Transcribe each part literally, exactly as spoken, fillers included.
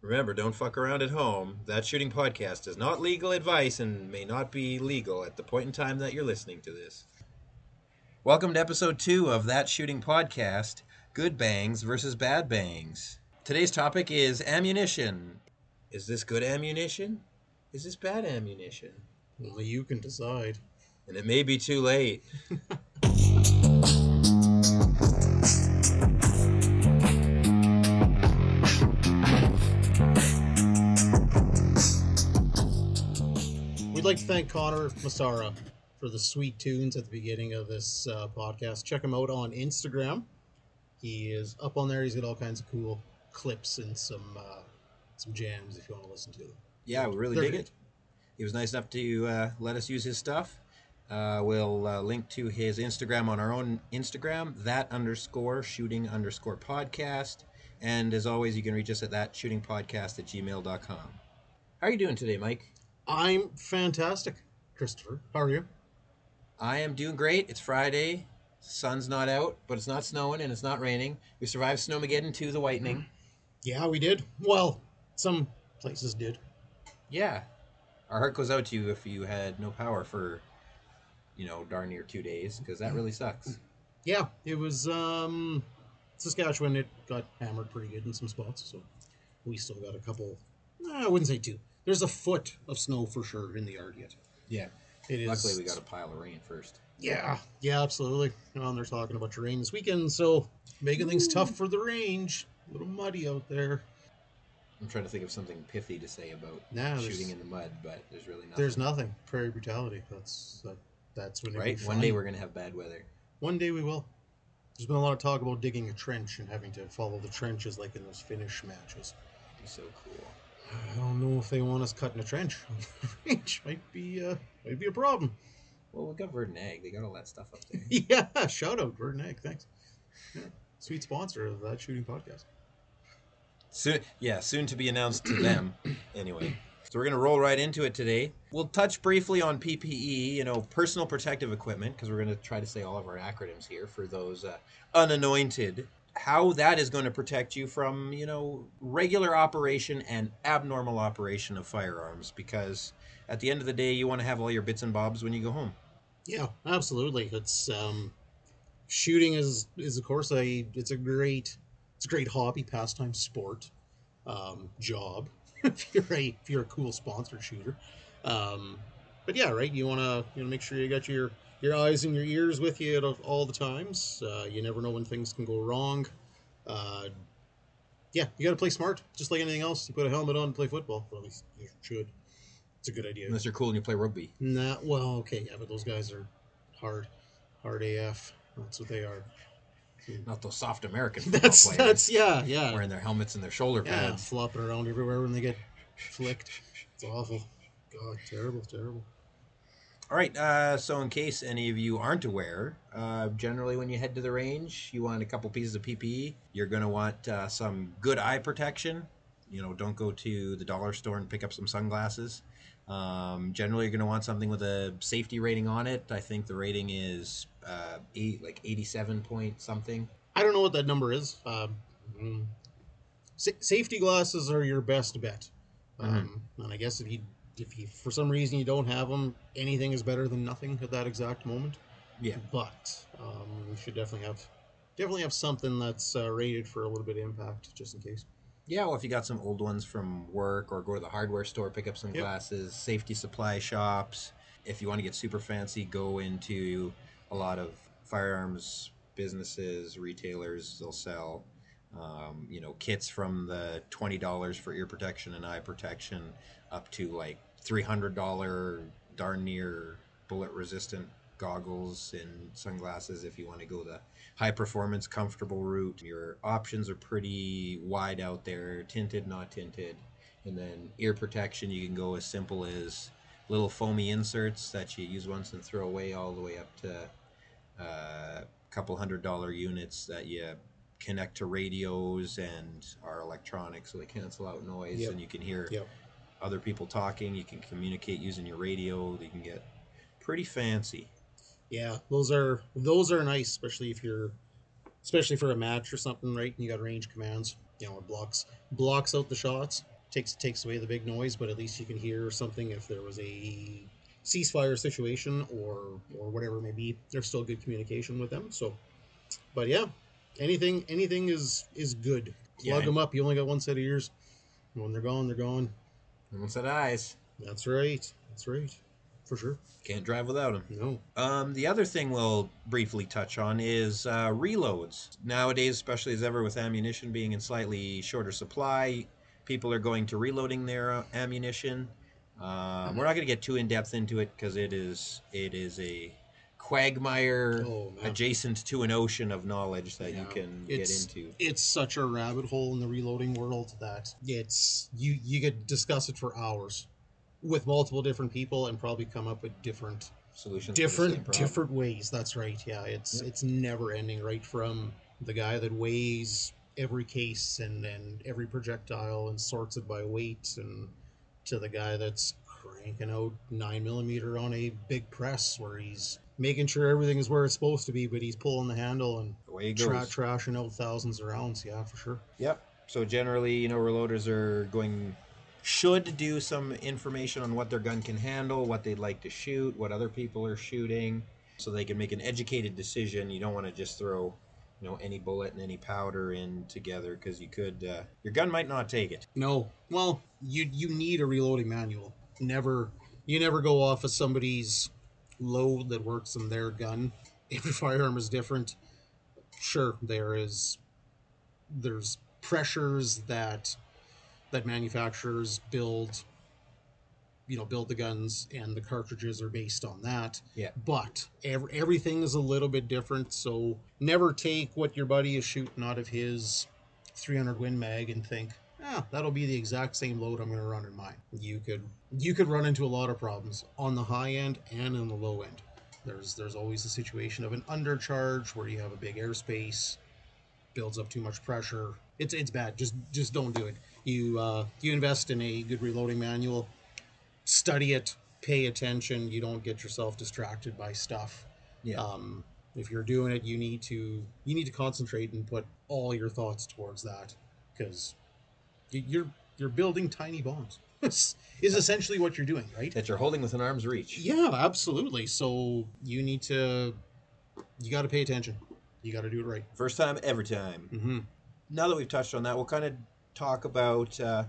Remember, don't fuck around at home. That Shooting Podcast is not legal advice and may not be legal at the point in time that you're listening to this. Welcome to episode two of That Shooting Podcast, Good Bangs versus Bad Bangs. Today's topic is ammunition. Is this good ammunition? Is this bad ammunition? Well, you can decide. And it may be too late. I'd like to thank Connor Masara for the sweet tunes at the beginning of this uh, podcast. Check him out on Instagram. He is up on there. He's got all kinds of cool clips and some uh, some jams if you want to listen to them. Yeah, we really dig it. He was nice enough to uh, let us use his stuff. Uh, we'll uh, link to his Instagram on our own Instagram, that underscore shooting underscore podcast. And as always, you can reach us at that shooting podcast at gmail dot com. How are you doing today, Mike? I'm fantastic, Christopher. How are you? I am doing great. It's Friday. The sun's not out, but it's not snowing and it's not raining. We survived Snowmageddon two, the whitening. Yeah, we did. Well, some places did. Yeah. Our heart goes out to you if you had no power for, you know, darn near two days, because that really sucks. Yeah, it was um, Saskatchewan. It got hammered pretty good in some spots, so we still got a couple, I wouldn't say two. There's a foot of snow for sure in the yard yet. Yeah. It is. Luckily, we got a pile of rain first. Yeah. Yeah, absolutely. And they're talking about your rain this weekend, so making Ooh. Things tough for the range. A little muddy out there. I'm trying to think of something pithy to say about nah, shooting in the mud, but there's really nothing. There's nothing. Prairie brutality. That's that, that's when it right? One day we're going to have bad weather. One day we will. There's been a lot of talk about digging a trench and having to follow the trenches like in those Finnish matches. That'd be so cool. I don't know if they want us cutting a trench. Range might be uh, might be a problem. Well, we got Virden Egg. They got all that stuff up there. Yeah, shout out Virden Egg. Thanks. Yeah. Sweet sponsor of that shooting podcast. Soon, yeah, soon to be announced to them. Anyway, so we're gonna roll right into it today. We'll touch briefly on P P E, you know, personal protective equipment, because we're gonna try to say all of our acronyms here for those uh, unanointed. How that is going to protect you from, you know, regular operation and abnormal operation of firearms, because at the end of the day, you want to have all your bits and bobs when you go home. Yeah, absolutely. It's um, shooting is is of course a it's a great it's a great hobby, pastime, sport, um, job. if you're a if you're a cool sponsored shooter, um, but yeah, right. You want to you know make sure you got your Your eyes and your ears with you at all the times. Uh, you never know when things can go wrong. Uh, yeah, you got to play smart, just like anything else. You put a helmet on and play football. Well, at least you should. It's a good idea. Unless you're cool and you play rugby. Nah, well, okay, yeah, but those guys are hard, hard A F. That's what they are. Not those soft American football that's, players. That's yeah, yeah. Wearing their helmets and their shoulder pads, yeah, flopping around everywhere when they get flicked. It's awful. God, terrible, terrible. All right, uh, so in case any of you aren't aware, uh, generally when you head to the range, you want a couple pieces of P P E. You're going to want uh, some good eye protection. You know, don't go to the dollar store and pick up some sunglasses. Um, generally, you're going to want something with a safety rating on it. I think the rating is uh, eight, like eighty-seven point something. I don't know what that number is. Uh, mm, sa- safety glasses are your best bet. Um, mm-hmm. And I guess if you... If you, for some reason you don't have them, anything is better than nothing at that exact moment. Yeah. But um, we should definitely have definitely have something that's uh, rated for a little bit of impact, just in case. Yeah, well, if you got some old ones from work or go to the hardware store, pick up some yep. glasses, safety supply shops. If you want to get super fancy, go into a lot of firearms businesses, retailers, they'll sell. Um, you know, kits from the twenty dollars for ear protection and eye protection up to like three hundred dollars darn near bullet resistant goggles and sunglasses if you want to go the high performance comfortable route. Your options are pretty wide out there, tinted, not tinted. And then ear protection, you can go as simple as little foamy inserts that you use once and throw away all the way up to a uh, couple hundred dollar units that you connect to radios and are electronic, so they cancel out noise, yep. and you can hear yep. other people talking. You can communicate using your radio. They can get pretty fancy. Yeah, those are those are nice, especially if you're, especially for a match or something, right? And you got range commands. you know, it blocks blocks out the shots, takes takes away the big noise, but at least you can hear something if there was a ceasefire situation or or whatever it may be. There's still good communication with them. So, but yeah, anything anything is is good. Plug yeah. them up. You only got one set of ears. When they're gone, they're gone. And one set of eyes. That's right. That's right. For sure. Can't drive without them. No. Um, the other thing we'll briefly touch on is uh, reloads. Nowadays, especially as ever with ammunition being in slightly shorter supply, people are going to reloading their ammunition. Uh, mm-hmm. We're not going to get too in-depth into it because it is it is a quagmire oh, adjacent to an ocean of knowledge that yeah. you can it's, get into. It's such a rabbit hole in the reloading world that it's you, you could discuss it for hours with multiple different people and probably come up with different solutions, different different ways. That's right. Yeah, it's yep. it's never ending, right from the guy that weighs every case and and every projectile and sorts it by weight, and to the guy that's cranking out nine millimeter on a big press where he's making sure everything is where it's supposed to be, but he's pulling the handle and away tra- trashing out thousands of rounds. Yeah, for sure. Yep. So generally, you know, reloaders are going, should do some information on what their gun can handle, what they'd like to shoot, what other people are shooting, so they can make an educated decision. You don't want to just throw, you know, any bullet and any powder in together, because you could, uh, your gun might not take it. No. Well, you you need a reloading manual. Never, you never go off of somebody's load that works on their gun. Every firearm is different. Sure, there is, there's pressures that that manufacturers build, you know, build the guns, and the cartridges are based on that. Yeah. But every, everything is a little bit different, so never take what your buddy is shooting out of his three hundred Win mag and think, ah, that'll be the exact same load I'm going to run in mine. You could you could run into a lot of problems on the high end and on the low end. There's there's always the situation of an undercharge where you have a big airspace, builds up too much pressure. It's it's bad. Just just don't do it. You uh, you invest in a good reloading manual, study it, pay attention. You don't get yourself distracted by stuff. Yeah. Um, if you're doing it, you need to you need to concentrate and put all your thoughts towards that, because you're you're building tiny bombs. Is essentially what you're doing, right? That you're holding within arm's reach. Yeah, absolutely. So you need to you got to pay attention. You got to do it right. First time, every time. Mm-hmm. Now that we've touched on that, we'll kind of talk about, uh,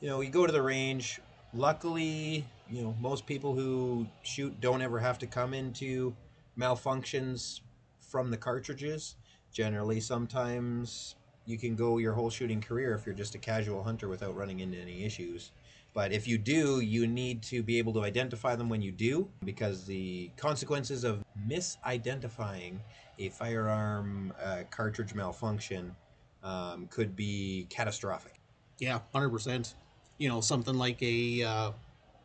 you know, you go to the range. Luckily, you know, most people who shoot don't ever have to come into malfunctions from the cartridges. Generally, sometimes you can go your whole shooting career if you're just a casual hunter without running into any issues. But if you do, you need to be able to identify them when you do, because the consequences of misidentifying a firearm uh, cartridge malfunction Um, could be catastrophic. Yeah, one hundred percent. You know, something like a, uh,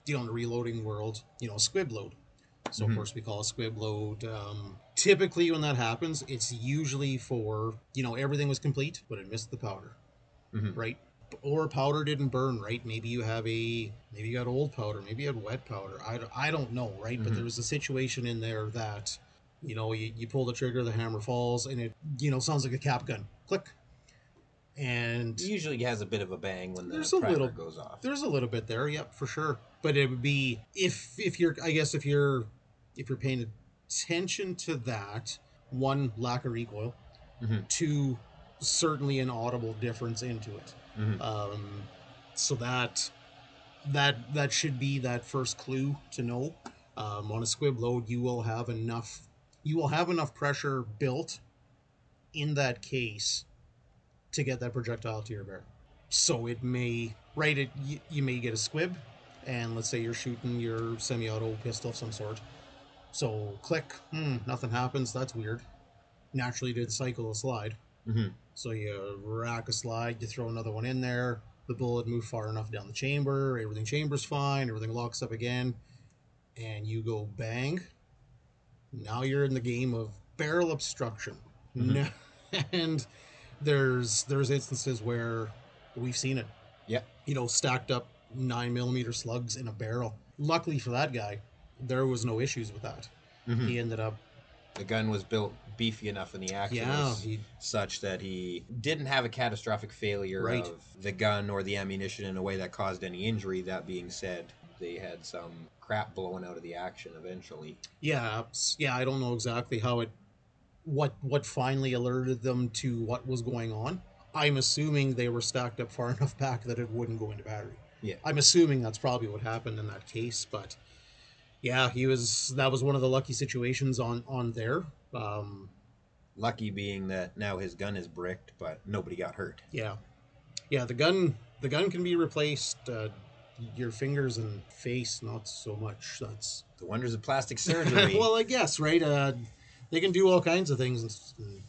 you know, in the reloading world, you know, a squib load. So, mm-hmm. of course, we call a squib load. Um, typically, when that happens, it's usually for, you know, everything was complete, but it missed the powder, mm-hmm. right? Or powder didn't burn, right? Maybe you have a, maybe you got old powder, maybe you had wet powder. I, I don't know, right? Mm-hmm. But there was a situation in there that, you know, you, you pull the trigger, the hammer falls, and it, you know, sounds like a cap gun. Click. And usually has a bit of a bang when the primer little, goes off. There's a little bit there, yep, for sure. But it would be if if you're, I guess if you're if you're paying attention to that, one, lack of recoil, mm-hmm. two, certainly an audible difference into it. Mm-hmm. Um, so that that that should be that first clue to know. Um, on a squib load, you will have enough you will have enough pressure built in that case to get that projectile to your barrel. So it may, right, it, you, you may get a squib, and let's say you're shooting your semi-auto pistol of some sort. So click, hmm, nothing happens, that's weird. Naturally did cycle a slide. Mm-hmm. So you rack a slide, you throw another one in there, the bullet moved far enough down the chamber, everything chamber's fine, everything locks up again, and you go bang. Now you're in the game of barrel obstruction. Mm-hmm. and... There's there's instances where we've seen it. Yeah. You know, stacked up nine millimeter slugs in a barrel. Luckily for that guy, there was no issues with that. Mm-hmm. He ended up... The gun was built beefy enough in the axis, yeah, he... such that he didn't have a catastrophic failure right. of the gun or the ammunition in a way that caused any injury. That being said, they had some crap blown out of the action eventually. Yeah, yeah. I don't know exactly how it, what what finally alerted them to what was going on. I'm assuming they were stacked up far enough back that it wouldn't go into battery. Yeah, I'm assuming that's probably what happened in that case. But yeah, he was. That was one of the lucky situations on on there. Um, lucky being that now his gun is bricked, but nobody got hurt. Yeah, yeah. The gun, the gun can be replaced. Uh, your fingers and face, not so much. That's the wonders of plastic surgery. Well, I guess right. Uh, they can do all kinds of things. And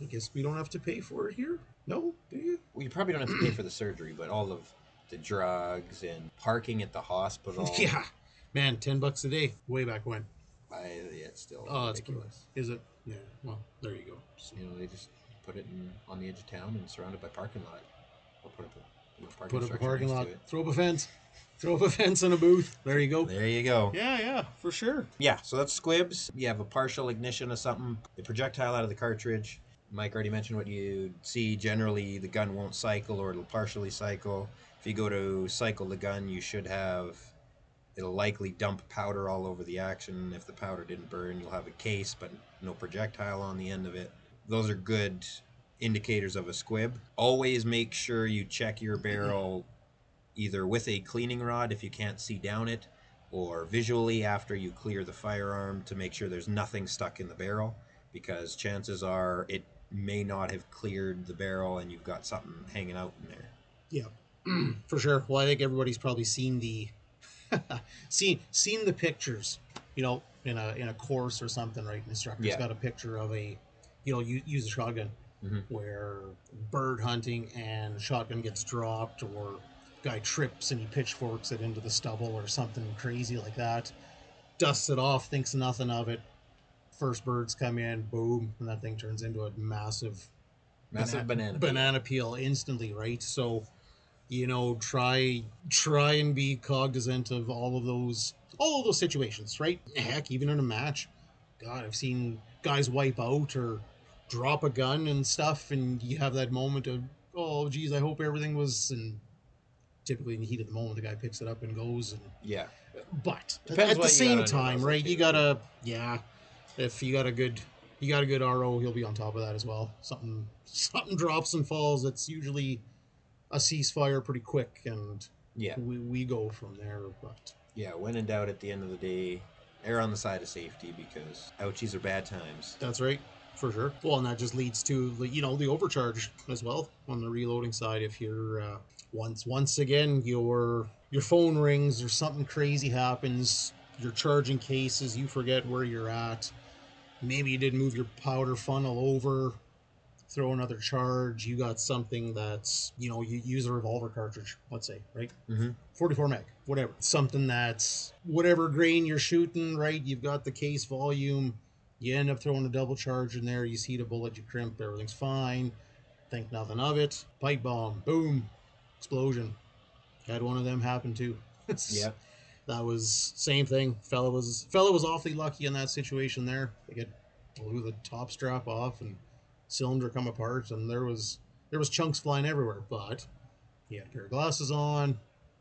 I guess we don't have to pay for it here. No, do you? Well, you probably don't have to pay for the surgery, but all of the drugs and parking at the hospital. Yeah. Man, ten bucks a day, way back when. I, yeah, it's still oh, ridiculous. It's, is it? Yeah. Well, there you go. So, you know, they just put it in, on the edge of town and surrounded by parking lot. Or put up a, a parking, put up a parking lot. Throw up a fence. Throw up a fence and a booth. There you go. There you go. Yeah, yeah, for sure. Yeah, so that's squibs. You have a partial ignition of something. The projectile out of the cartridge. Mike already mentioned what you see. Generally, the gun won't cycle or it'll partially cycle. If you go to cycle the gun, you should have... It'll likely dump powder all over the action. If the powder didn't burn, you'll have a case, but no projectile on the end of it. Those are good indicators of a squib. Always make sure you check your barrel either with a cleaning rod if you can't see down it, or visually after you clear the firearm to make sure there's nothing stuck in the barrel, because chances are it may not have cleared the barrel and you've got something hanging out in there. Yeah, for sure. Well, I think everybody's probably seen the... seen seen the pictures, you know, in a in a course or something, right? An instructor's yeah. got a picture of a, you know, you use a shotgun mm-hmm. where bird hunting and shotgun gets dropped, or guy trips and he pitchforks it into the stubble or something crazy like that, dusts it off, thinks nothing of it. First birds come in, boom, and that thing turns into a massive, massive banana banana peel, banana peel instantly, right? So. You know, try try and be cognizant of all of those all of those situations, right? Heck, even in a match, God, I've seen guys wipe out or drop a gun and stuff, and you have that moment of, oh, geez, I hope everything was. And typically, in the heat of the moment, the guy picks it up and goes. And yeah, but depends at the same time, right? You gotta, yeah, if you got a good you got a good R O, he'll be on top of that as well. Something something drops and falls. That's usually a ceasefire pretty quick, and yeah, we, we go from there. But yeah, when in doubt, at the end of the day, err on the side of safety, because ouchies are bad times. That's right, for sure. Well, and that just leads to, you know, the overcharge as well on the reloading side. If you're uh, once once again your your phone rings or something crazy happens, you're charging cases, you forget where you're at, maybe you didn't move your powder funnel over. Throw another charge, you got something that's, you know, you use a revolver cartridge, let's say, right? Mm-hmm. forty-four mag, whatever. Something that's whatever grain you're shooting, right? You've got the case volume. You end up throwing a double charge in there. You see the bullet, you crimp, everything's fine. Think nothing of it. Pipe bomb, boom, explosion. Had one of them happen too. Yeah. That was same thing. Fella was, fella was awfully lucky in that situation there. They get blew the top strap off and cylinder come apart, and there was there was chunks flying everywhere, but he had a pair of glasses on,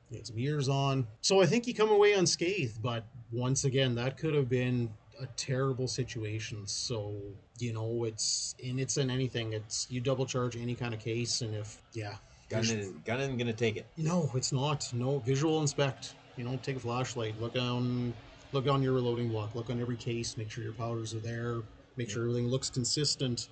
he had some ears on, so I think he come away unscathed. But once again, that could have been a terrible situation. So, you know, it's and it's in anything, it's you double charge any kind of case, and if yeah gun isn't gonna take it. No, it's not. No, visual inspect, you know, take a flashlight, look on look on your reloading block, look on every case, make sure your powders are there, make yeah. sure everything looks consistent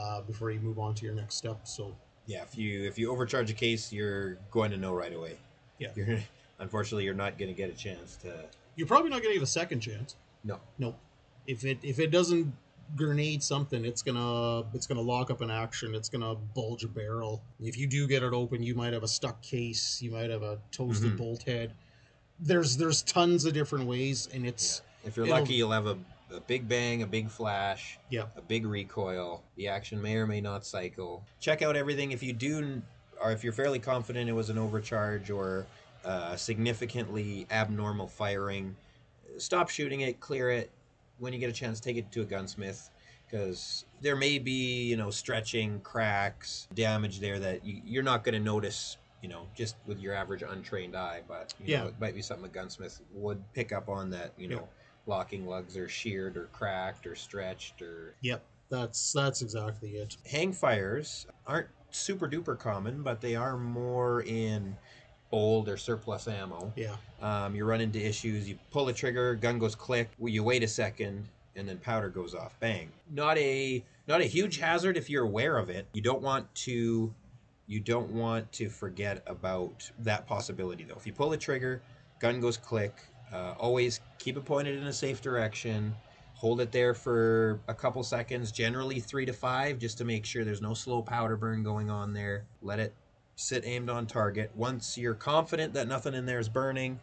Uh, before you move on to your next step. So yeah, if you if you overcharge a case, you're going to know right away. Yeah, you're, unfortunately, you're not going to get a chance to. You're probably not going to get a second chance. No, no. If it if it doesn't grenade something, it's gonna it's gonna lock up an action. It's gonna bulge a barrel. If you do get it open, you might have a stuck case. You might have a toasted mm-hmm. bolt head. There's there's tons of different ways, and it's yeah. if you're lucky, you'll have a. A big bang, a big flash, yeah. a big recoil. The action may or may not cycle. Check out everything. If you do, or if you're fairly confident it was an overcharge or uh, significantly abnormal firing, stop shooting it, clear it. When you get a chance, take it to a gunsmith. because there may be, you know, stretching, cracks, damage there that you, you're not going to notice, you know, just with your average untrained eye. But, you yeah. know, it might be something a gunsmith would pick up on that, you know, yeah. locking lugs are sheared or cracked or stretched or... Yep, that's, that's exactly it. Hang fires aren't super duper common, but they are more in... old or surplus ammo. Yeah. Um, you run into issues. You pull the trigger, gun goes click. You wait a second, and then powder goes off. Bang. Not a not a huge hazard if you're aware of it. You don't want to, you don't want to forget about that possibility though. If you pull the trigger, gun goes click. Uh, always keep it pointed in a safe direction. Hold it there for a couple seconds, generally three to five, just to make sure there's no slow powder burn going on there. Let it sit aimed on target. Once you're confident that nothing in there is burning,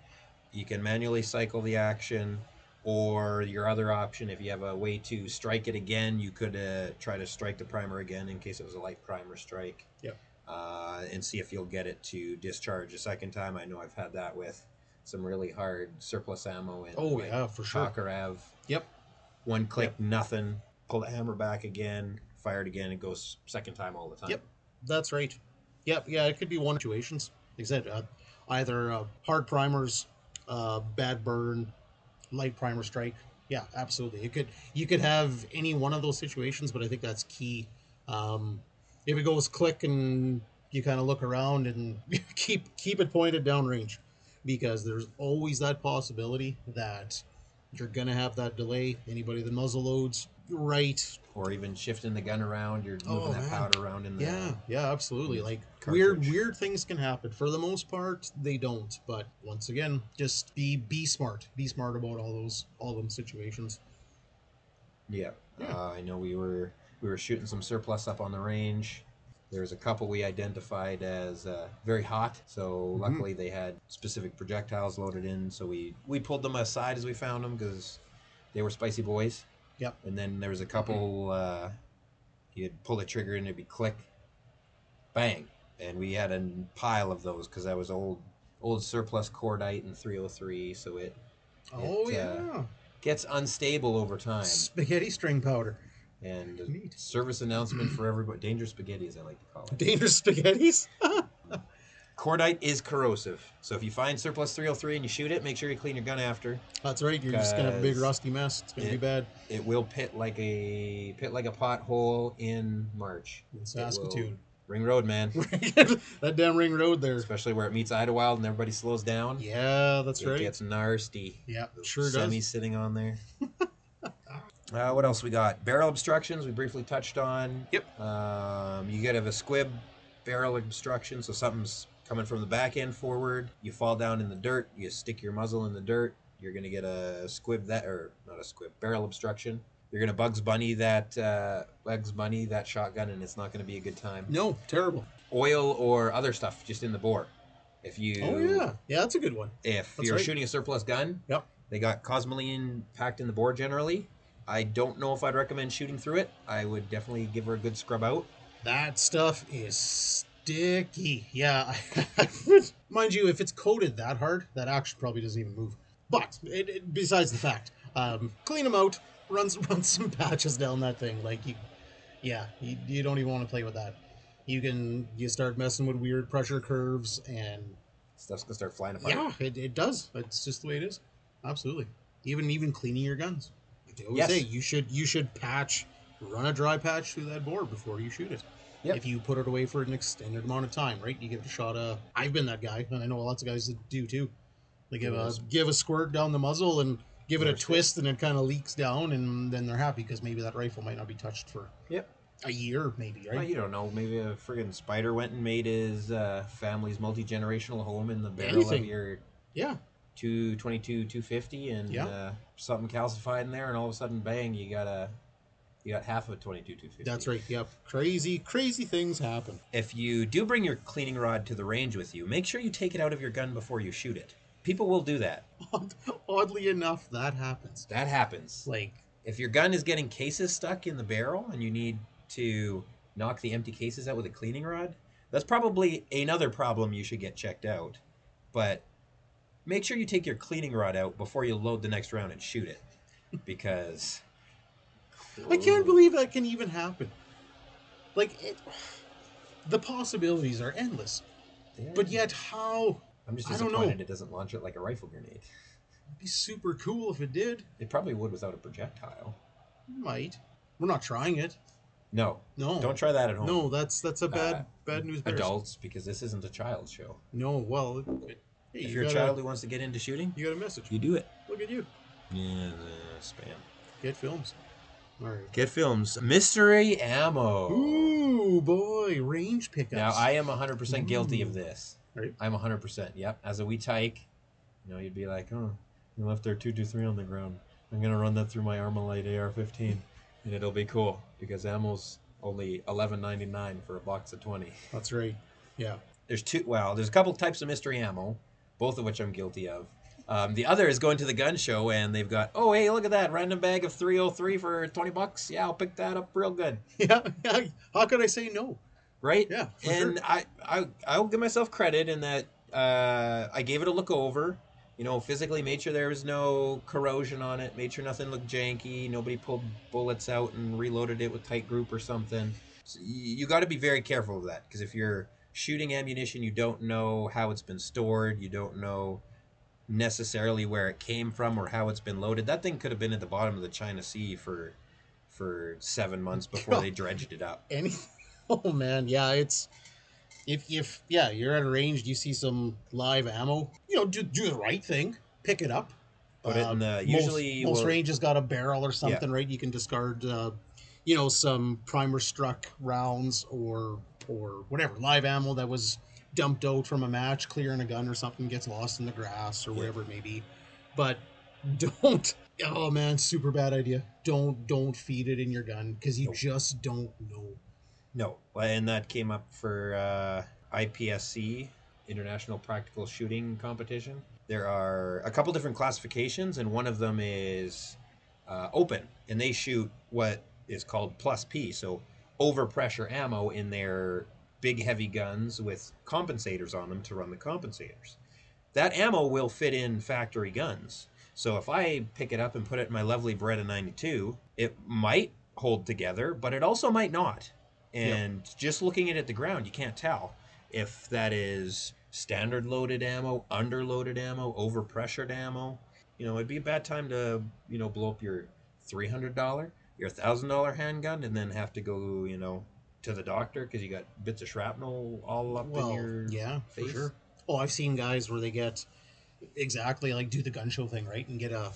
you can manually cycle the action, or your other option, if you have a way to strike it again, you could uh, try to strike the primer again in case it was a light primer strike. Yep. Uh, and see if you'll get it to discharge a second time. I know I've had that with some really hard surplus ammo and oh like yeah for sure Cockerav. Yep. One click, yep. nothing. Pull the hammer back again, fire it again. It goes second time all the time. Yep, that's right. Yep, yeah, it could be one of two situations. Like I said, uh, either uh, hard primers, uh, bad burn, light primer strike. Yeah, absolutely. It could you could have any one of those situations, but I think that's key. Um, if it goes click and you kind of look around and keep keep it pointed downrange, because there's always that possibility that you're gonna have that delay. Anybody that muzzle loads right. Or even shifting the gun around, you're moving oh, that man. powder around in the yeah, yeah, absolutely. Like cartridge. weird, weird things can happen. For the most part, they don't. But once again, just be be smart, be smart about all those all them situations. Yeah, yeah. Uh, I know we were we were shooting some surplus up on the range. There was a couple we identified as uh, very hot, so mm-hmm. luckily they had specific projectiles loaded in. So we we pulled them aside as we found them because they were spicy boys. Yep. And then there was a couple, uh, you'd pull the trigger and it'd be click, bang. And we had a pile of those because that was old old surplus cordite and three oh three. So it, oh, it yeah. uh, gets unstable over time. Spaghetti string powder. And a service announcement for everybody. Dangerous spaghetti, as I like to call it. Dangerous spaghettis? Cordite is corrosive. So if you find surplus three oh three and you shoot it, make sure you clean your gun after. That's right. You're just going to have a big rusty mess. It's going to be bad. It will pit like a pit like a pothole in March. In Saskatoon. Ring road, man. That damn ring road there. Especially where it meets Idlewild and everybody slows down. Yeah, that's it right. It gets nasty. Yeah, it sure does. Semi sitting on there. Uh, what else we got? Barrel obstructions we briefly touched on. Yep. Um, you got to have a squib barrel obstruction, so something's coming from the back end forward. You fall down in the dirt. You stick your muzzle in the dirt. You're going to get a squib that, or not a squib, barrel obstruction. You're going to Bugs Bunny that uh, Bugs Bunny that shotgun, and it's not going to be a good time. No, terrible. Oil or other stuff just in the bore. If you. Oh yeah, yeah, that's a good one. If that's you're right. shooting a surplus gun, yep. They got cosmoline packed in the bore generally. I don't know if I'd recommend shooting through it. I would definitely give her a good scrub out. That stuff is. Sticky, yeah. Mind you, if it's coated that hard, that action probably doesn't even move. But it, it, besides the fact, um, clean them out, run, run some patches down that thing. Like you, yeah, you, you don't even want to play with that. You can you start messing with weird pressure curves and stuff's gonna start flying apart. Yeah, it, it does. It's just the way it is. Absolutely. Even even cleaning your guns. Like I always yes. say, you should you should patch, run a dry patch through that bore before you shoot it. Yep. If you put it away for an extended amount of time, right? You give it a shot of... I've been that guy, and I know lots of guys that do too. They give a, give a squirt down the muzzle and give it a twist, and it kind of leaks down, and then they're happy because maybe that rifle might not be touched for yep. a year, maybe, right? Well, you don't know. Maybe a friggin' spider went and made his uh, family's multi-generational home in the barrel Anything. of your yeah. two twenty-two, two fifty, and yeah. uh, something calcified in there, and all of a sudden, bang, you got a... You got half of a twenty-two two fifty. That's right, yep. Crazy, crazy things happen. If you do bring your cleaning rod to the range with you, make sure you take it out of your gun before you shoot it. People will do that. Oddly enough, that happens. That happens. Like, if your gun is getting cases stuck in the barrel and you need to knock the empty cases out with a cleaning rod, that's probably another problem you should get checked out. But make sure you take your cleaning rod out before you load the next round and shoot it. Because... I can't believe that can even happen. Like, it, the possibilities are endless. Yeah. But yet, how? I'm just disappointed I don't know. It doesn't launch it like a rifle grenade. It'd be super cool if it did. It probably would without a projectile. It might. We're not trying it. No. No. Don't try that at home. No, that's that's a bad uh, bad news bears. Adults, because this isn't a child show. No, well... It, hey, if you you're gotta, a child who wants to get into shooting... You got a message. You do it. Look at you. Yeah, uh, spam. Get films. All right. Get films. Mystery ammo. Ooh, boy. Range pickups. Now, I am one hundred percent guilty Ooh. of this. Right. I'm one hundred percent. Yep. As a wee tyke, you know, you'd be like, oh, you left their two twenty-three on the ground. I'm going to run that through my Armalite A R fifteen. And it'll be cool because ammo's only eleven ninety-nine for a box of twenty. That's right. Yeah. There's two. Well, there's a couple types of mystery ammo, both of which I'm guilty of. Um, the other is going to the gun show and they've got, oh hey, look at that random bag of three oh three for twenty bucks. Yeah, I'll pick that up real good. Yeah. yeah. How could I say no? Right. Yeah. And sure. I, I, I'll give myself credit in that uh, I gave it a look over. You know, physically made sure there was no corrosion on it, made sure nothing looked janky, nobody pulled bullets out and reloaded it with tight group or something. So you got to be very careful of that, because if you're shooting ammunition, you don't know how it's been stored, you don't know necessarily where it came from or how it's been loaded. That thing could have been at the bottom of the China Sea for for seven months before God. they dredged it up. Any- oh man, yeah, it's... If, if yeah, you're at a range, you see some live ammo, you know, do, do the right thing. Pick it up. Put uh, it in the... Usually... Most, most we'll, ranges got a barrel or something, yeah. right? You can discard, uh, you know, some primer-struck rounds or or whatever. Live ammo that was dumped out from a match, clearing a gun or something, gets lost in the grass or yeah. wherever it may be. But don't... Oh, man, super bad idea. Don't, don't feed it in your gun because you nope. just don't know. No, and that came up for uh, I P S C, International Practical Shooting Competition. There are a couple different classifications, and one of them is uh, open, and they shoot what is called plus P, so overpressure ammo in their big heavy guns with compensators on them to run the compensators. That ammo will fit in factory guns, so if I pick it up and put it in my lovely Beretta ninety-two, it might hold together, but it also might not. And yep. just looking at it at the ground, you can't tell if that is standard loaded ammo, underloaded ammo, overpressured ammo. You know, it'd be a bad time to, you know, blow up your three hundred dollars, your one thousand dollars handgun, and then have to go, you know, to the doctor because you got bits of shrapnel all up well, in your yeah, face. For sure. Oh, I've seen guys where they get exactly like do the gun show thing, right, and get a...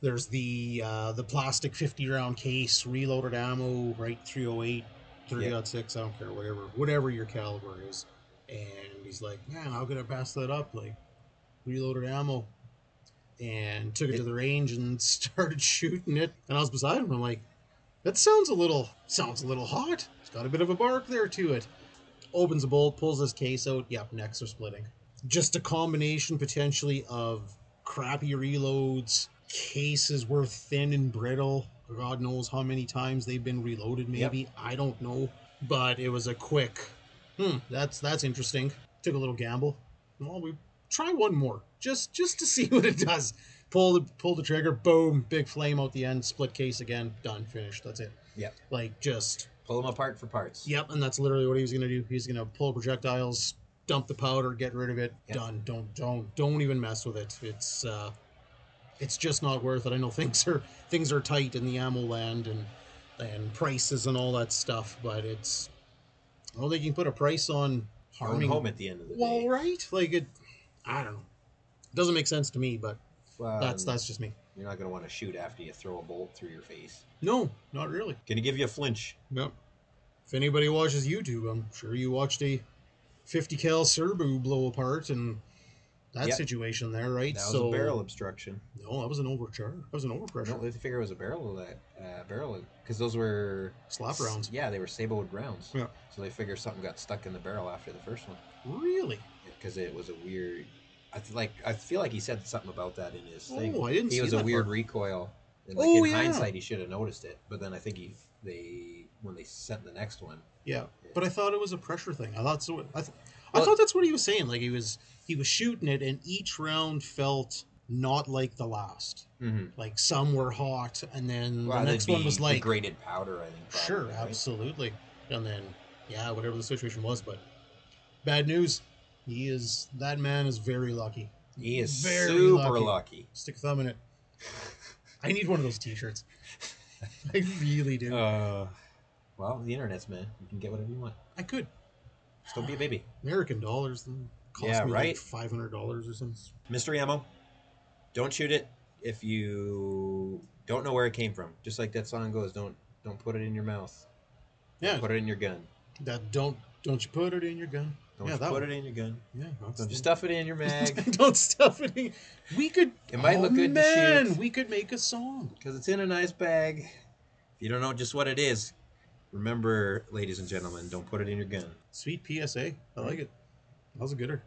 There's the uh, the plastic fifty round case, reloaded ammo, right, three oh eight. three point six, yeah. I don't care, whatever whatever your caliber is. And he's like, man, how could I pass that up? Like, reloaded ammo. And took it, it to the range and started shooting it. And I was beside him. I'm like, that sounds a little, sounds a little hot. It's got a bit of a bark there to it. Opens a bolt, pulls his case out. Yep, necks are splitting. Just a combination, potentially, of crappy reloads, cases were thin and brittle. God knows how many times they've been reloaded, maybe. Yep. I don't know. But it was a quick, hmm, that's that's interesting. Took a little gamble. Well, we try one more, just just to see what it does. Pull the pull the trigger, boom, big flame out the end, split case again, done, finished, that's it. Yep. Like, just... Pull them apart for parts. Yep, and that's literally what he was going to do. He's going to pull projectiles, dump the powder, get rid of it, yep. done. Don't, don't, don't even mess with it. It's... uh It's just not worth it. I know things are things are tight in the ammo land and and prices and all that stuff, but it's... I don't think you can put a price on harming... home at the end of the well, day. Well, right? Like, it... I don't know. It doesn't make sense to me, but well, that's that's just me. You're not going to want to shoot after you throw a bolt through your face. No, not really. Going to give you a flinch. Yep. If anybody watches YouTube, I'm sure you watched a fifty cal Serbu blow apart and... That yep. situation there, right? That was so, a barrel obstruction. No, that was an overcharge. That was an overpressure. No, they figure it was a barrel of that uh, barrel because those were slap rounds. Yeah, they were sabled rounds. Yeah. So they figure something got stuck in the barrel after the first one. Really? Because it was a weird. I feel like I feel like he said something about that in his thing. Oh, I didn't. He see was that a weird part. recoil. And like oh, in yeah. hindsight, he should have noticed it. But then I think he they when they sent the next one. Yeah, yeah. But I thought it was a pressure thing. I thought so. I, th- well, I thought that's what he was saying. Like he was. He was shooting it, and each round felt not like the last. Mm-hmm. Like some were hot, and then well, the next one was like grated powder, I think. Probably, sure, right? Absolutely. And then, yeah, whatever the situation was, but bad news. He is, that man is very lucky. He is very super lucky. lucky. Stick a thumb in it. I need one of those t-shirts. I really do. Uh, well, the internet's, man. You can get whatever you want. I could. Just don't be a baby. American dollars, then. Cost yeah, me right? like five hundred dollars or something. Mystery ammo. Don't shoot it if you don't know where it came from. Just like that song goes, don't don't put it in your mouth. Yeah. Don't put it in your gun. That Don't don't you put it in your gun. Don't yeah, you put one. it in your gun. Yeah. Don't, don't you stuff it in your mag. Don't stuff it in. We could. It might oh look good man, to shoot. We could make a song. Because it's in a nice bag. If you don't know just what it is, remember, ladies and gentlemen, don't put it in your gun. Sweet P S A. I like it. That was a gooder.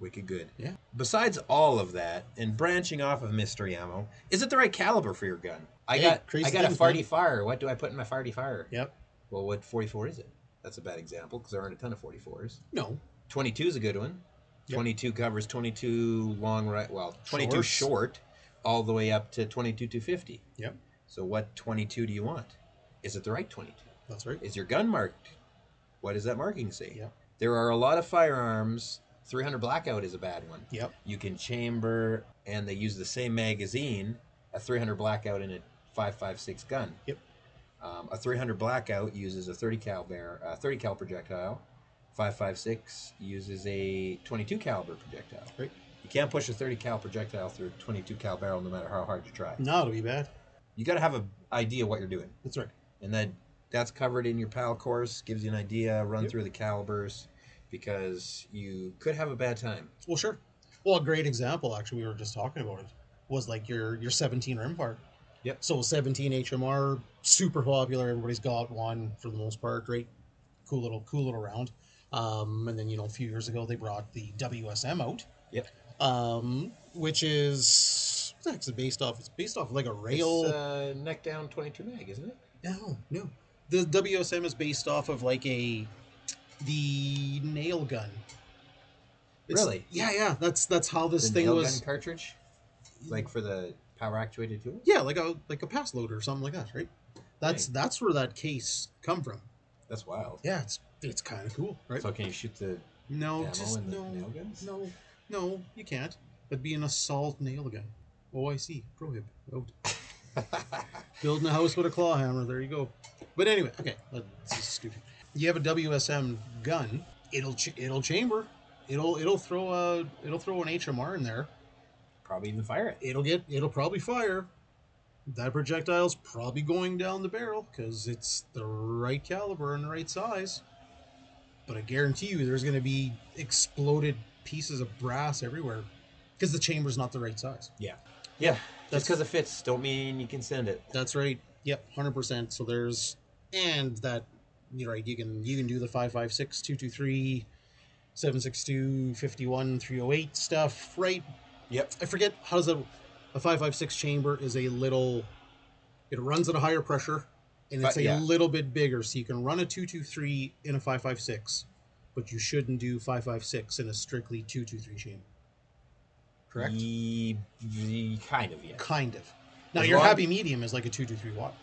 Wicked good. Yeah. Besides all of that, and branching off of mystery ammo, is it the right caliber for your gun? I hey, got crazy I got things, a farty fire. What do I put in my farty fire? Yep. Well, what forty-four is it? That's a bad example because there aren't a ton of forty-fours. No. twenty-two is a good one. Yep. twenty-two covers twenty-two long right. Well, twenty-two short. short, all the way up to twenty-two two fifty. Yep. So what twenty-two do you want? Is it the right twenty-two? That's right. Is your gun marked? What does that marking say? Yep. There are a lot of firearms. three hundred Blackout is a bad one. Yep. You can chamber, and they use the same magazine, a three hundred Blackout in a five five six gun. Yep. Um, a three hundred Blackout uses a thirty cal bear, a thirty cal projectile. five five six uses a twenty-two caliber projectile. Right. You can't push a thirty cal projectile through a twenty-two cal barrel, no matter how hard you try. No, it'll be bad. You got to have an idea what you're doing. That's right. And that. That's covered in your PAL course, gives you an idea, run yep. through the calibers, because you could have a bad time. Well, sure. Well, a great example, actually, we were just talking about it, was like your your seventeen Rempart. Yep. So seventeen H M R, super popular. Everybody's got one for the most part. Great, cool little cool little round. Um, and then, you know, a few years ago, they brought the W S M out. Yep. Um, which is it's based off it's based off like a rail. It's uh, neck down twenty-two mag, isn't it? No, no. The W S M is based off of like a the nail gun. It's, really? Yeah, yeah. That's that's how this the thing nail was. Nail gun cartridge, like for the power actuated tool. Yeah, like a like a pass loader or something like that, right? That's right. That's where that case come from. That's wild. Yeah, it's it's kind of cool, right? So can you shoot the no, ammo just in the no, nail guns? No, no, you can't. That'd be an assault nail gun. Oh, I see. Prohib. Building a house with a claw hammer. There you go. But anyway, okay, that's stupid. You have a W S M gun, it'll ch- it'll chamber, it'll it'll throw a it'll throw an H M R in there, probably even fire it. It'll get it'll probably fire. That projectile's probably going down the barrel because it's the right caliber and the right size. But I guarantee you, there's going to be exploded pieces of brass everywhere because the chamber's not the right size. Yeah, yeah. That's, just because it fits, don't mean you can send it. That's right. Yep, one hundred percent. So there's. And that, you're right, you can you can do the five five six, two two three, seven six two, fifty-one, three oh eight stuff, right? Yep. I forget, how does that, a five five six chamber is a little, it runs at a higher pressure, and it's but, a yeah. little bit bigger, so you can run a two two three in a five five six, but you shouldn't do five five six in a strictly two two three chamber. Correct? E- e- kind of, yeah. Kind of. Now, as your long- happy medium is like a two two three watt.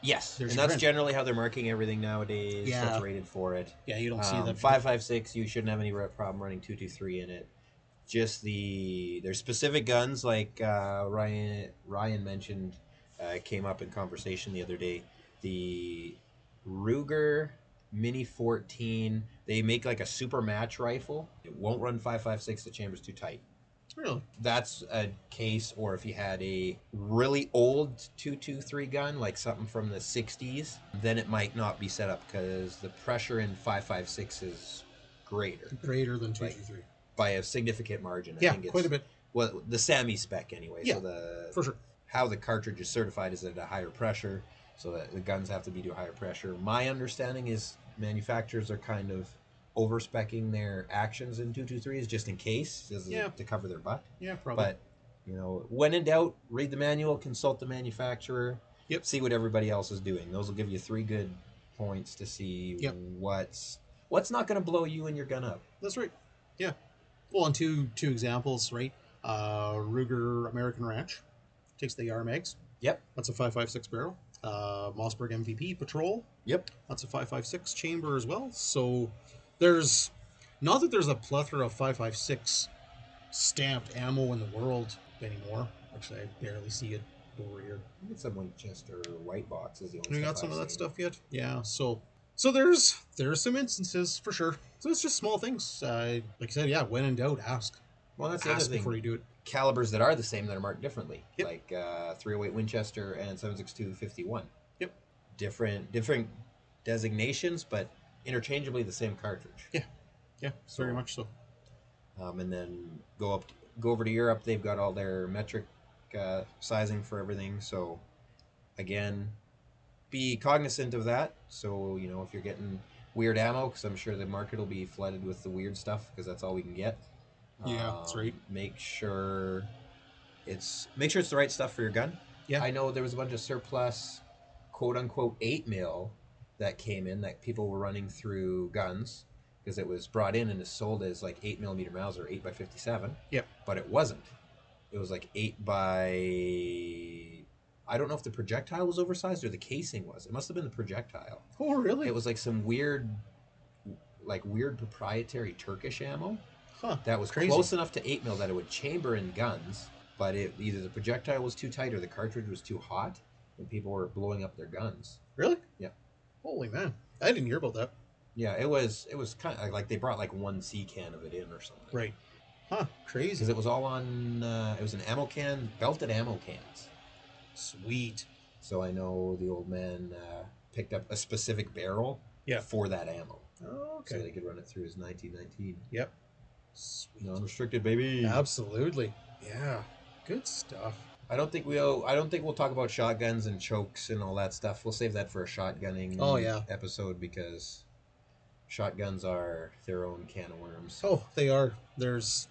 Yes, There's and that's print. generally how they're marking everything nowadays. Yeah. That's rated for it. Yeah, you don't um, see that. five five six, you shouldn't have any problem running two two three in it. Just the... There's specific guns, like uh, Ryan Ryan mentioned, uh, came up in conversation the other day. The Ruger Mini fourteen, they make like a super match rifle. It won't run five five six, the chamber's too tight. Really? That's a case, or if you had a really old two two three gun, like something from the sixties, then it might not be set up because the pressure in five five six is greater. Greater than two two three. Like, by a significant margin. I yeah, think it's, quite a bit. Well, the SAMI spec anyway. Yeah, so the, for sure. How the cartridge is certified is at a higher pressure, so that the guns have to be to a higher pressure. My understanding is manufacturers are kind of overspeccing their actions in two two threes just in case, just yeah. to cover their butt. Yeah, probably. But, you know, when in doubt, read the manual, consult the manufacturer, yep. see what everybody else is doing. Those will give you three good points to see yep. what's what's not going to blow you and your gun up. That's right. Yeah. Well, and two, two examples, right? uh, Ruger American Ranch. Takes the A R mags. Yep. That's a five five six barrel. Uh, Mossberg M V P Patrol. Yep. That's a five five six chamber as well. So there's, not that there's a plethora of five five six stamped ammo in the world anymore. Actually, I barely see it over here. I think some Winchester white box is the only. You got some I've of that seen. Stuff yet? Yeah. So, so there's there's some instances for sure. So it's just small things. Uh, like I said, yeah. When in doubt, ask. Well, that's ask the other thing. Before you do it. Calibers that are the same that are marked differently, yep. Like uh, three oh eight Winchester and seven six two fifty-one. Yep. Different different designations, but interchangeably the same cartridge. Yeah. Yeah. So, very much so. Um, and then go up, to, go over to Europe. They've got all their metric uh, sizing for everything. So again, be cognizant of that. So you know if you're getting weird ammo, because I'm sure the market will be flooded with the weird stuff, because that's all we can get. Yeah, um, that's right. Make sure it's make sure it's the right stuff for your gun. Yeah, I know there was a bunch of surplus, quote unquote, eight mil that came in that people were running through guns because it was brought in and is sold as like eight millimeter Mauser, eight by fifty-seven. Yep. But it wasn't. It was like eight by. I don't know if the projectile was oversized or the casing was. It must have been the projectile. Oh, really? It was like some weird, like weird proprietary Turkish ammo. Huh, that was crazy. Close enough to eight mil that it would chamber in guns, but it, either the projectile was too tight or the cartridge was too hot, and people were blowing up their guns. Really? Yeah. Holy man, I didn't hear about that. Yeah, it was it was kind of like they brought like one C can of it in or something. Right. Huh. Crazy. Because it was all on. Uh, it was an ammo can, belted ammo cans. Sweet. So I know the old man uh, picked up a specific barrel. Yeah. For that ammo. Oh, okay. So they could run it through his nineteen nineteen. Yep. Sweet. Non-restricted, baby. Absolutely. Yeah. Good stuff. I don't think we'll. I don't think we'll talk about shotguns and chokes and all that stuff. We'll save that for a shotgunning oh, yeah. episode because shotguns are their own can of worms. Oh, they are. There's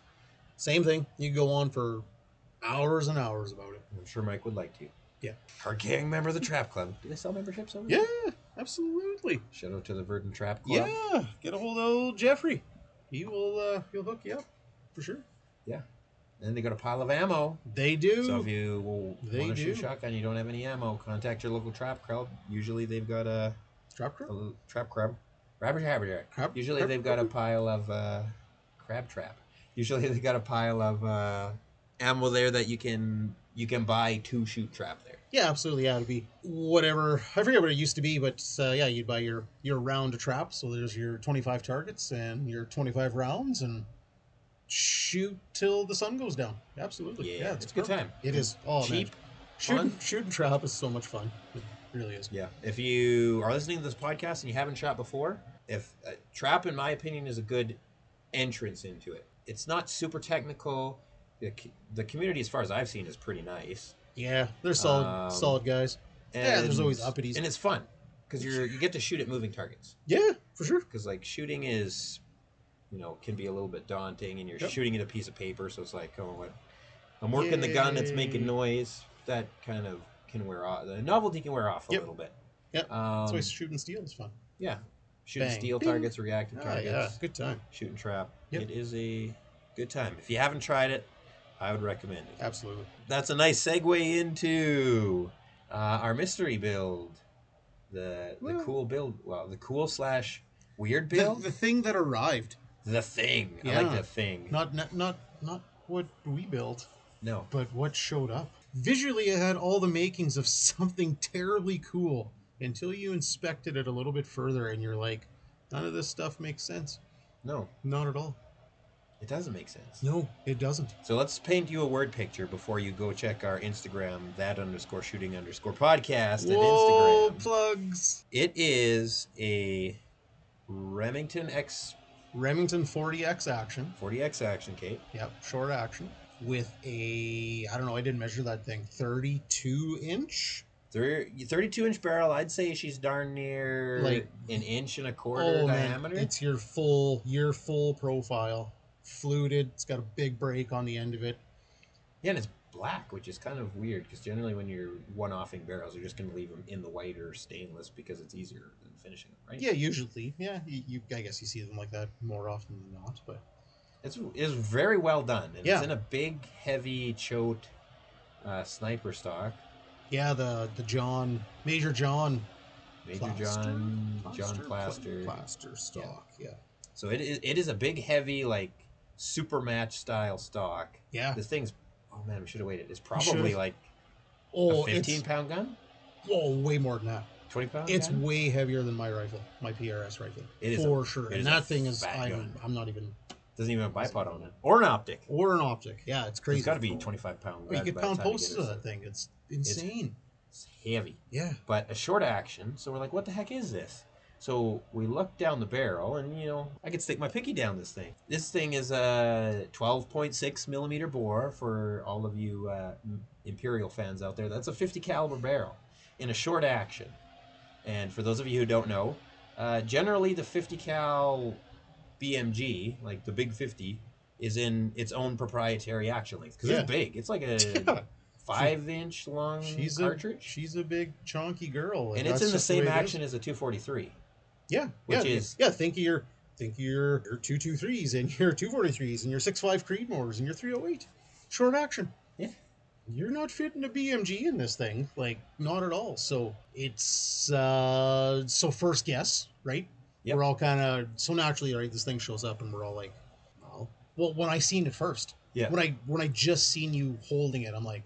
same thing. You can go on for hours and hours about it. I'm sure Mike would like to. Yeah. Our gang member of the Trap Club. Do they sell memberships over there? Yeah, absolutely. Shout out to the Virden Trap Club. Yeah. Get a hold of old Jeffrey. He will uh, he'll hook you up, for sure. Yeah. And they got a pile of ammo. They do. So if you well, want to shoot a shotgun and you don't have any ammo, contact your local Trap Club. Usually they've got a... Trap Club? A trap Club. Rabbit Habitat. Crab, Usually crab, they've got crab. a pile of... Uh, crab Trap. Usually they've got a pile of uh, ammo there that you can you can buy to shoot trap there. Yeah, absolutely. Yeah, it'd be whatever. I forget what it used to be, but uh, yeah, you'd buy your, your round of trap. So there's your twenty-five targets and your twenty-five rounds and shoot till the sun goes down. Absolutely. Yeah, yeah it's, it's a good time. It is all oh, cheap. Shooting, shooting trap is so much fun. It really is. Yeah. If you are listening to this podcast and you haven't shot before, if uh, trap, in my opinion, is a good entrance into it. It's not super technical. The, the community, as far as I've seen, is pretty nice. Yeah, they're solid, um, solid guys. And, yeah, there's always uppities, and it's fun because you you get to shoot at moving targets. Yeah, for sure. Because like shooting is, you know, can be a little bit daunting, and you're yep. shooting at a piece of paper, so it's like, oh, what? I'm working Yay. the gun; it's making noise. That kind of can wear off. The novelty can wear off a yep. little bit. Yeah, um, that's why shooting steel is fun. Yeah, shooting Bang. steel Bing. targets, reactive ah, targets. Yeah. Good time. Shooting trap. Yep. It is a good time. If you haven't tried it, I would recommend it. Absolutely. That's a nice segue into uh, our mystery build, the well, the cool build, well, the cool slash weird build, the, the thing that arrived. The thing. Yeah. I like the thing. Not not not what we built. No. But what showed up. Visually, it had all the makings of something terribly cool until you inspected it a little bit further, and you're like, none of this stuff makes sense. No, not at all. It doesn't make sense. No, it doesn't. So let's paint you a word picture before you go check our Instagram, that underscore shooting underscore podcast and Whoa, Instagram. plugs. It is a Remington X... Remington forty X action. forty X action, Kate. Yep, short action. With a, I don't know, I didn't measure that thing, thirty-two inch? thirty-two inch barrel, I'd say she's darn near like an inch and a quarter oh, diameter. Man, it's your full, your full profile. Fluted, it's got a big break on the end of it. Yeah, and it's black, which is kind of weird because generally when you're one-offing barrels, you're just going to leave them in the white or stainless because it's easier than finishing them, right? Yeah, usually. Yeah, you, you, I guess you see them like that more often than not. But It's is very well done. It's yeah. in a big, heavy Choate uh, sniper stock. Yeah, the the John Major John, Major Plaster, John Plaster, John Plaster Plaster stock. Yeah. yeah. So it is it is a big, heavy, like super match style stock. Yeah. This thing's oh man, we should have waited. It's probably like oh, a fifteen pound gun. Oh, way more than that. twenty pounds? It's gun? way heavier than my rifle, my P R S rifle. It is. For a, sure. It and is that thing is, I'm, I'm not even. Doesn't even have a bipod on it. Or an optic. Or an optic. Yeah, it's crazy. It's got to be twenty-five pound. You could pound posts to that thing. It's insane. It's, it's heavy. Yeah. But a short action, so we're like, what the heck is this? So we look down the barrel, and, you know, I could stick my picky down this thing. This thing is a twelve point six millimeter bore for all of you uh, Imperial fans out there. That's a fifty caliber barrel in a short action. And for those of you who don't know, uh, generally the fifty cal B M G, like the big fifty, is in its own proprietary action length. Because yeah. it's big. It's like a yeah. five-inch long she's cartridge. A, she's a big, chonky girl. And, and it's in the same the action as a two forty-three. Yeah. Which yeah, is... Yeah, think of your, think of your, your two twenty-threes and your two forty-threes and your six point five Creedmoors and your three oh eight. Short action. Yeah. You're not fitting a B M G in this thing, like, not at all. So it's uh so first guess, right? Yep. We're all kind of so naturally, right? This thing shows up, and we're all like, oh, well, when I seen it first, yeah, when I when I just seen you holding it, I'm like,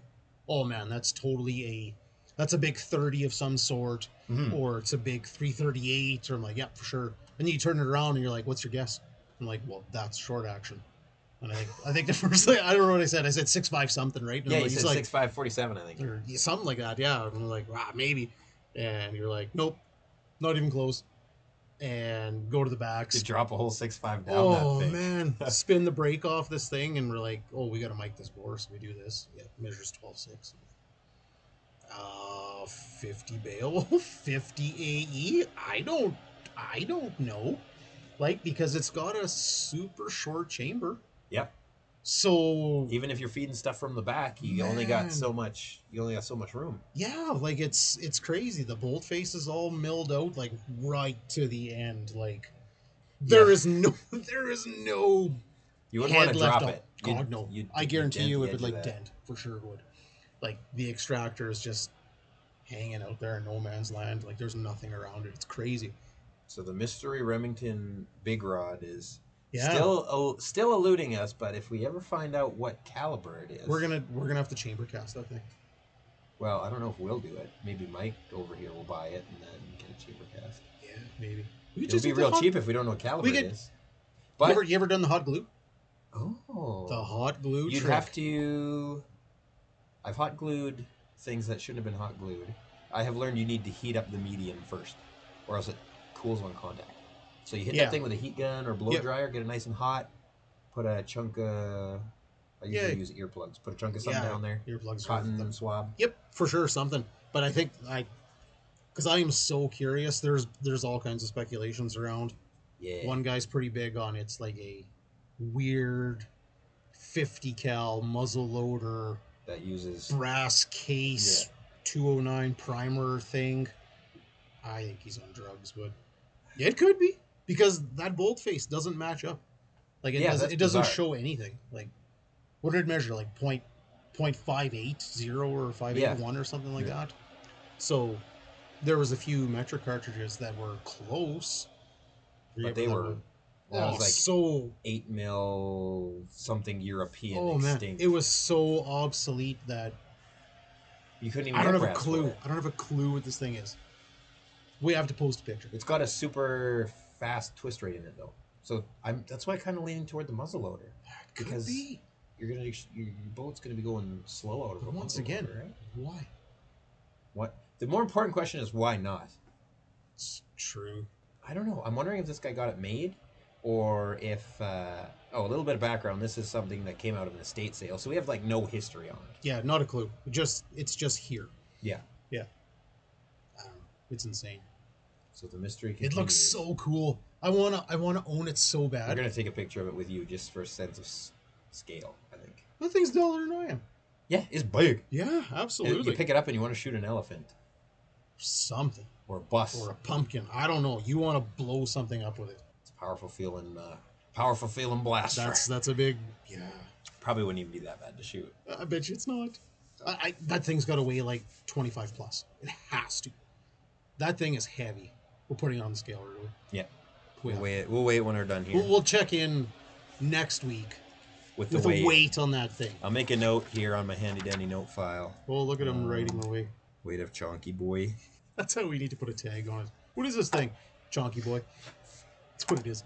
oh man, that's totally a that's a big thirty of some sort, mm-hmm. or it's a big three thirty-eight, or I'm like, yeah, for sure. And you turn it around, and you're like, what's your guess? I'm like, well, that's short action. And I think, I think the first thing, I don't know what I said. I said six point five something, right? And yeah, you said like, six point five forty-seven, I think. Or something like that, yeah. And I'm like, wow, maybe. And you're like, nope, not even close. And go to the back. You drop a whole six point five down oh, that thing. Oh, man. Spin the brake off this thing, and we're like, oh, we got to mic this bore, so we do this. Yeah, measures twelve point six. Uh, fifty bail, fifty A E? I don't, I don't know. Like, because it's got a super short chamber. Yep. So even if you're feeding stuff from the back, you man. only got so much. You only got so much room. Yeah, like it's it's crazy. The bolt face is all milled out, like right to the end. Like there yeah. is no, there is no. You wouldn't want to drop it. God no. You'd, I guarantee you, it would like dent for sure. It would. Like the extractor is just hanging out there in no man's land. Like there's nothing around it. It's crazy. So the mystery Remington big rod is. Yeah. Still, still eluding us, but if we ever find out what caliber it is, we're gonna we're gonna have to chamber cast that thing. Well, I don't know if we'll do it. Maybe Mike over here will buy it and then get a chamber cast. Yeah, maybe. It'd just be real hot... cheap if we don't know what caliber could... it is. But you ever, you ever done the hot glue? Oh, the hot glue. You'd trick. have to. I've hot glued things that shouldn't have been hot glued. I have learned you need to heat up the medium first, or else it cools on contact. So you hit yeah. that thing with a heat gun or blow yep. dryer, get it nice and hot, put a chunk of... I usually yeah. use earplugs. Put a chunk of something yeah. down there. Earplugs. Cotton swab. Yep, for sure, something. But I think I... Because I am so curious. There's there's all kinds of speculations around. Yeah. One guy's pretty big on it's like a weird fifty cal muzzle loader... That uses... Brass case yeah. two oh nine primer thing. I think he's on drugs, but... Yeah, it could be. Because that bolt face doesn't match up. Like, it, yeah, doesn't, it doesn't show anything. Like, what did it measure? Like, point, point .five eighty or five eighty-one yeah. or something like yeah. that? So, there was a few metric cartridges that were close. But they were, well, oh, was like so... eight mil something European oh, extinct. Man. It was so obsolete that... You couldn't even I don't have a clue. I don't have a clue what this thing is. We have to post a picture. It's got a super fast twist rate in it, though. So I'm that's why I'm kind of leaning toward the muzzleloader. Because be. you're gonna your, your boat's gonna be going slow out of it. Once again, loader, right? Why? What? The more important question is why not? It's true. I don't know. I'm wondering if this guy got it made, or if uh, oh, a little bit of background. This is something that came out of an estate sale, so we have like no history on it. Yeah, not a clue. Just it's just here. Yeah. Yeah. I don't know. It's insane. So the mystery continues. It looks so cool. I wanna, I wanna own it so bad. We're gonna take a picture of it with you, just for a sense of s- scale. I think that thing's taller than I am. Yeah, it's big. Yeah, absolutely. And you pick it up and you want to shoot an elephant, something, or a bus, or a pumpkin. I don't know. You want to blow something up with it. It's a powerful feeling uh, powerful feeling blaster. That's that's a big, yeah. Probably wouldn't even be that bad to shoot. I bet you it's not. I, I, that thing's got to weigh like twenty-five plus. It has to. That thing is heavy. We're putting it on the scale early. Yeah. We'll weigh it. We'll weigh it when we're done here. We'll, we'll check in next week with the with weight. weight on that thing. I'll make a note here on my handy dandy note file. Oh, look at him um, writing away. Weight of Chonky Boy. That's how we need to put a tag on it. What is this thing? Chonky Boy. That's what it is.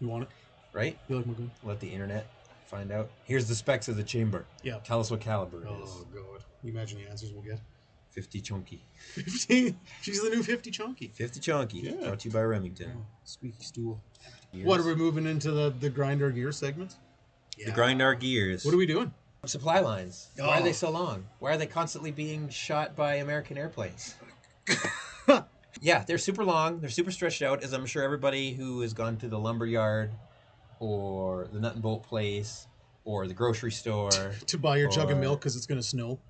You want it? Right? You like my gun? Let the internet find out. Here's the specs of the chamber. Yeah. Tell us what caliber it oh, is. Oh, God. You imagine the answers we'll get? fifty Chunky. fifty? She's the new fifty Chunky. fifty Chunky. Yeah. Brought to you by Remington. Oh, squeaky stool. Gears. What, are we moving into the, the grind our gear segment? Yeah. The grind our gears. What are we doing? Supply lines. Oh. Why are they so long? Why are they constantly being shot by American airplanes? Yeah, they're super long. They're super stretched out, as I'm sure everybody who has gone to the lumber yard or the nut and bolt place or the grocery store. to buy your or... jug of milk because it's going to snow.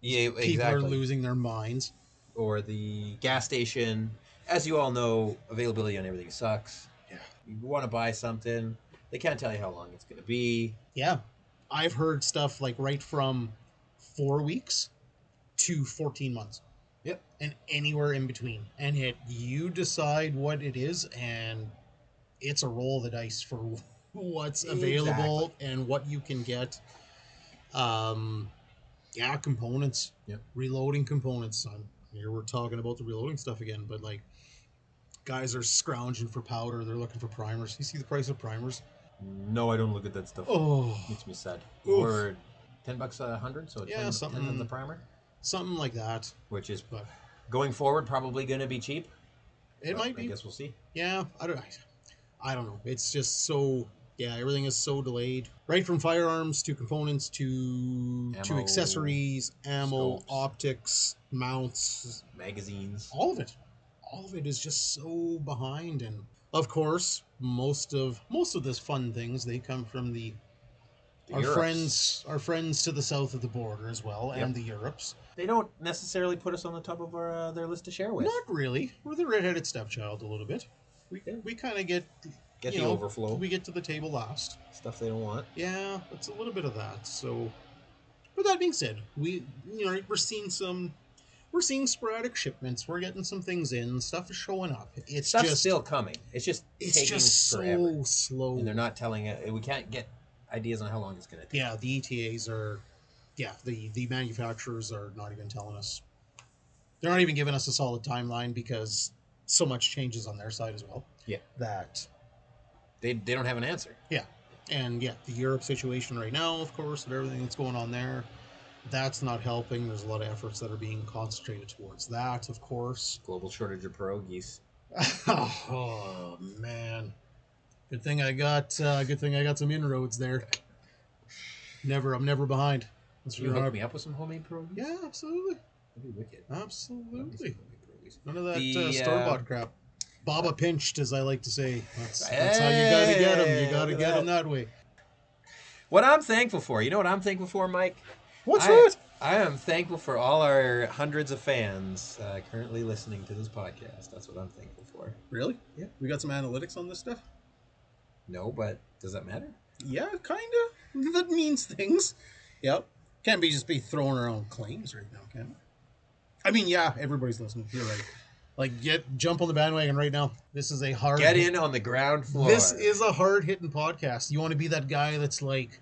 Yeah, exactly. People are losing their minds. Or the gas station. As you all know, availability on everything sucks. Yeah. You want to buy something. They can't tell you how long it's going to be. Yeah. I've heard stuff like right from four weeks to fourteen months. Yep. And anywhere in between. And yet you decide what it is, and it's a roll of the dice for what's available exactly. and what you can get. Um... Yeah, components. Yep. Reloading components. I'm, here we're talking about the reloading stuff again, but like guys are scrounging for powder. They're looking for primers. You see the price of primers? No, I don't look at that stuff. Oh. Makes me sad. Oof. Or ten bucks a hundred, so yeah, ten, something, ten on the primer? Something like that. Which is but, going forward probably going to be cheap. It might be. I guess we'll see. Yeah, I don't, I don't know. It's just so... Yeah, everything is so delayed. Right from firearms to components to ammo, to accessories, ammo, scopes, optics, mounts, magazines. All of it. All of it is just so behind. And of course, most of most of this fun things, they come from the, the our Europes. friends our friends to the south of the border as well, yep. and the Europes. They don't necessarily put us on the top of our, uh, their list to share with. Not really. We're the redheaded stepchild a little bit. We yeah. we kind of get Get you the know, overflow. We get to the table last. Stuff they don't want. Yeah, it's a little bit of that. So, with that being said, we you know we're seeing some, we're seeing sporadic shipments. We're getting some things in. Stuff is showing up. It's Stuff's just still coming. It's just it's taking just forever. so slow. And they're not telling it. We can't get ideas on how long it's going to take. Yeah, the E T As are, yeah, the the manufacturers are not even telling us. They're not even giving us a solid timeline because so much changes on their side as well. Yeah, that. They, they don't have an answer. Yeah. And, yeah, the Europe situation right now, of course, and everything that's going on there, that's not helping. There's a lot of efforts that are being concentrated towards that, of course. Global shortage of pierogies. oh, man. Good thing I got uh, good thing I got some inroads there. Never, I'm never behind. That's you hook our... me up with some homemade pierogies? Yeah, absolutely. That'd be wicked. Absolutely. None of that the, uh, store-bought uh... crap. Baba pinched, as I like to say. That's, that's hey, how you got to get them. You got to get them that way. What I'm thankful for. You know what I'm thankful for, Mike? What's that? I am thankful for all our hundreds of fans uh, currently listening to this podcast. That's what I'm thankful for. Really? Yeah. We got some analytics on this stuff? No, but does that matter? Yeah, kind of. That means things. Yep. Can't be just be throwing around claims right now, can we? I mean, yeah, everybody's listening. You're right. Like, get jump on the bandwagon right now. This is a hard... Get in on the ground floor. This is a hard-hitting podcast. You want to be that guy that's like,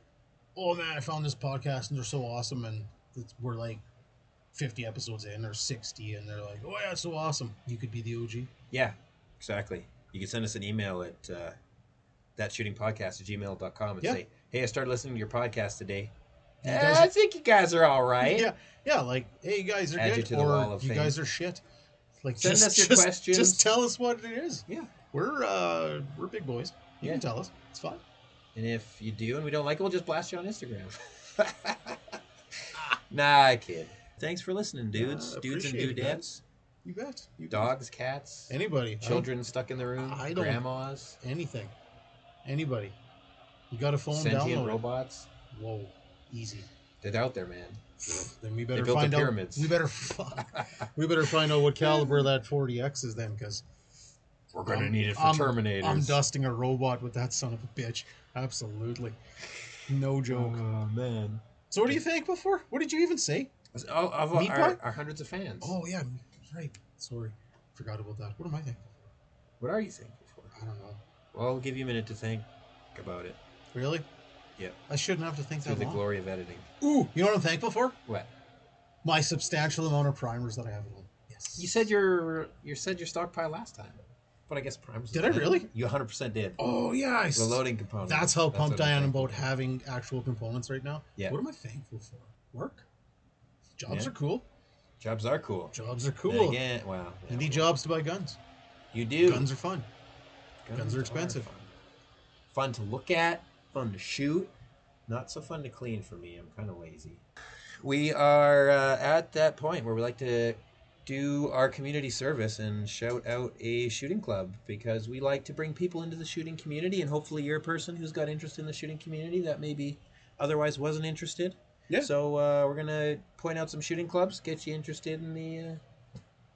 oh, man, I found this podcast, and they're so awesome, and it's, we're like fifty episodes in or sixty, and they're like, oh, yeah, it's so awesome. You could be the O G. Yeah, exactly. You can send us an email at uh, that shooting podcast at gmail dot com and yeah. say, hey, I started listening to your podcast today. Yeah, guys, I think you guys are all right. Yeah, yeah, like, hey, you guys are Add good, you or you fame. guys are shit. Like Send just, us your just, questions. Just tell us what it is. Yeah. We're uh, we're big boys. You yeah. can tell us. It's fine. And if you do and we don't like it, we'll just blast you on Instagram. nah, kid. Thanks for listening, dudes. Uh, dudes and dudettes. You bet. You Dogs, bet. cats. Anybody. Children um, stuck in the room. I don't, grandmas. Anything. Anybody. You got a phone Sentient download. Sentient robots. Whoa. Easy. They're out there, man. Then we better find out. We better, we better find out what caliber that forty X is then, because We're going to need it for I'm, Terminators. I'm dusting a robot with that son of a bitch. Absolutely. No joke. Oh, man. So what do you thank before? What did you even say? Oh, of uh, our, our hundreds of fans. Oh, yeah. Right. Sorry. Forgot about that. What am I thankful for? What are you thankful for? I don't know. Well, I'll give you a minute to think about it. Really? Yeah. I shouldn't have to think Through that long. For the glory of editing. Ooh, you know what I'm thankful for? What? My substantial amount of primers that I have at home. Yes. You said your you said your stockpile last time. But I guess primers. Did I really? You one hundred percent did. Oh, yeah. I Reloading components. That's how that's pumped I am about having actual components right now. Yeah. What am I thankful for? Work? Jobs yeah. are cool. Jobs are cool. Jobs are cool. Again, wow. Yeah, you need wow. jobs to buy guns. You do. Guns are fun. Guns, guns are expensive. Are fun. Fun to look at. Fun to shoot. Not so fun to clean for me. I'm kind of lazy. We are uh, at that point where we like to do our community service and shout out a shooting club, because we like to bring people into the shooting community, and hopefully you're a person who's got interest in the shooting community that maybe otherwise wasn't interested. Yeah. So uh, we're going to point out some shooting clubs, get you interested in the uh,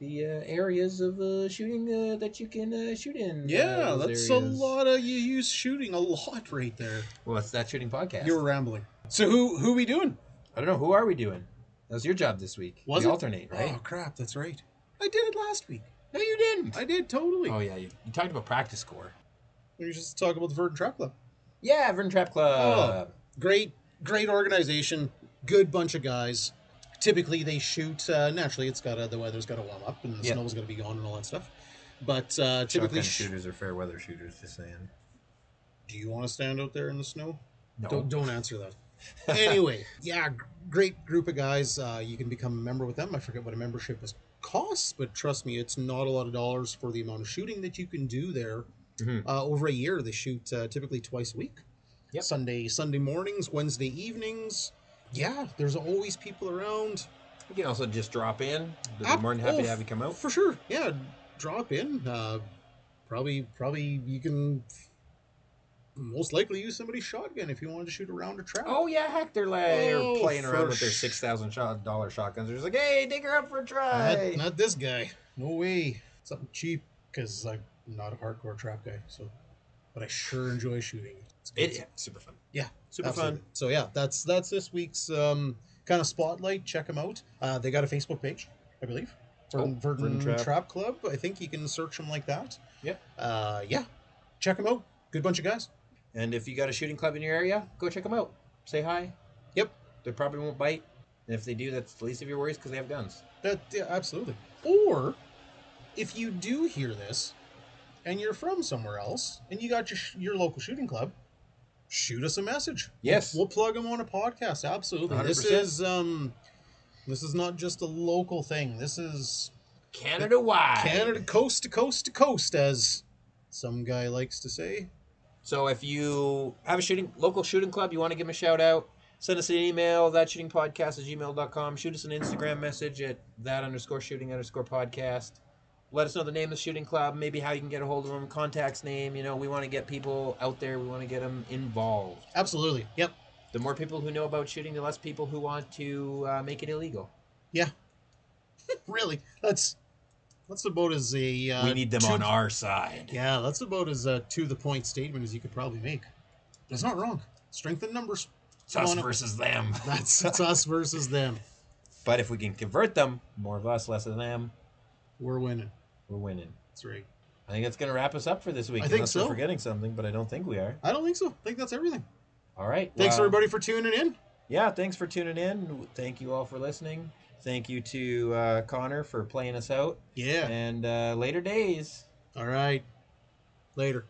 the uh, areas of uh, shooting uh, that you can uh, shoot in. Yeah, uh, that's areas. a lot of, you use shooting a lot right there. Well, it's That Shooting Podcast. You were rambling. So who who we doing? I don't know. Who are we doing? That was your job this week. Was we it? alternate, right? Oh, crap. That's right. I did it last week. No, you didn't. I did, totally. Oh, yeah. You, you talked about practice score. We were just talking about the Virden Trap Club. Yeah, Virden Trap Club. Oh, great, great organization. Good bunch of guys. Typically, they shoot, uh, naturally, it's gotta, the weather's got to warm up, and the yep. snow's got to be gone and all that stuff. But uh, typically... Shotgun shooters are fair weather shooters, just saying. Do you want to stand out there in the snow? No. Don't, don't answer that. Anyway, yeah, great group of guys. Uh, you can become a member with them. I forget what a membership is, costs, but trust me, it's not a lot of dollars for the amount of shooting that you can do there. Mm-hmm. Uh, over a year, they shoot uh, typically twice a week. Yep. Sunday, Sunday mornings, Wednesday evenings. Yeah, there's always people around. You can also just drop in. We're more than happy oh, to have you come out. For sure. Yeah, drop in. Uh, probably, probably you can... most likely use somebody's shotgun if you wanted to shoot around a trap. Oh, yeah, heck, they're like oh, they're playing around with their six thousand dollar shotguns. They're just like, hey, dig her up for a try. Not, not this guy. No way. Something cheap, because I'm not a hardcore trap guy, so, but I sure enjoy shooting. It's good. It, yeah, super fun. Yeah, super absolutely. fun. So, yeah, that's that's this week's um, kind of spotlight. Check them out. Uh, they got a Facebook page, I believe. Virden, oh, Virden Trap. Trap Club. I think you can search them like that. Yeah. Uh, yeah, check them out. Good bunch of guys. And if you got a shooting club in your area, go check them out. Say hi. Yep. They probably won't bite. And if they do, that's the least of your worries because they have guns. That, yeah, absolutely. Or if you do hear this and you're from somewhere else and you got your, your local shooting club, shoot us a message. Yes. We'll, we'll plug them on a podcast. Absolutely. one hundred percent. This is um, this is not just a local thing. This is Canada-wide. Canada coast to coast to coast, as some guy likes to say. So if you have a shooting local shooting club, you want to give them a shout out, send us an email, that shooting podcast at gmail dot com. Shoot us an Instagram message at that underscore shooting underscore podcast. Let us know the name of the shooting club, maybe how you can get a hold of them, contact's name. You know, we want to get people out there. We want to get them involved. Absolutely. Yep. The more people who know about shooting, the less people who want to uh, make it illegal. Yeah. Really? That's... That's about as a... Uh, we need them to, on our side. Yeah, that's about as a to-the-point statement as you could probably make. That's not wrong. Strength in numbers. It's us versus up. them. That's it's us versus them. But if we can convert them, more of us, less of them. We're winning. We're winning. That's right. I think that's going to wrap us up for this week. I think so. We're forgetting something, but I don't think we are. I don't think so. I think that's everything. All right. Thanks, well, everybody, for tuning in. Yeah, thanks for tuning in. Thank you all for listening. Thank you to uh, Connor for playing us out. Yeah. And uh, later days. All right. Later.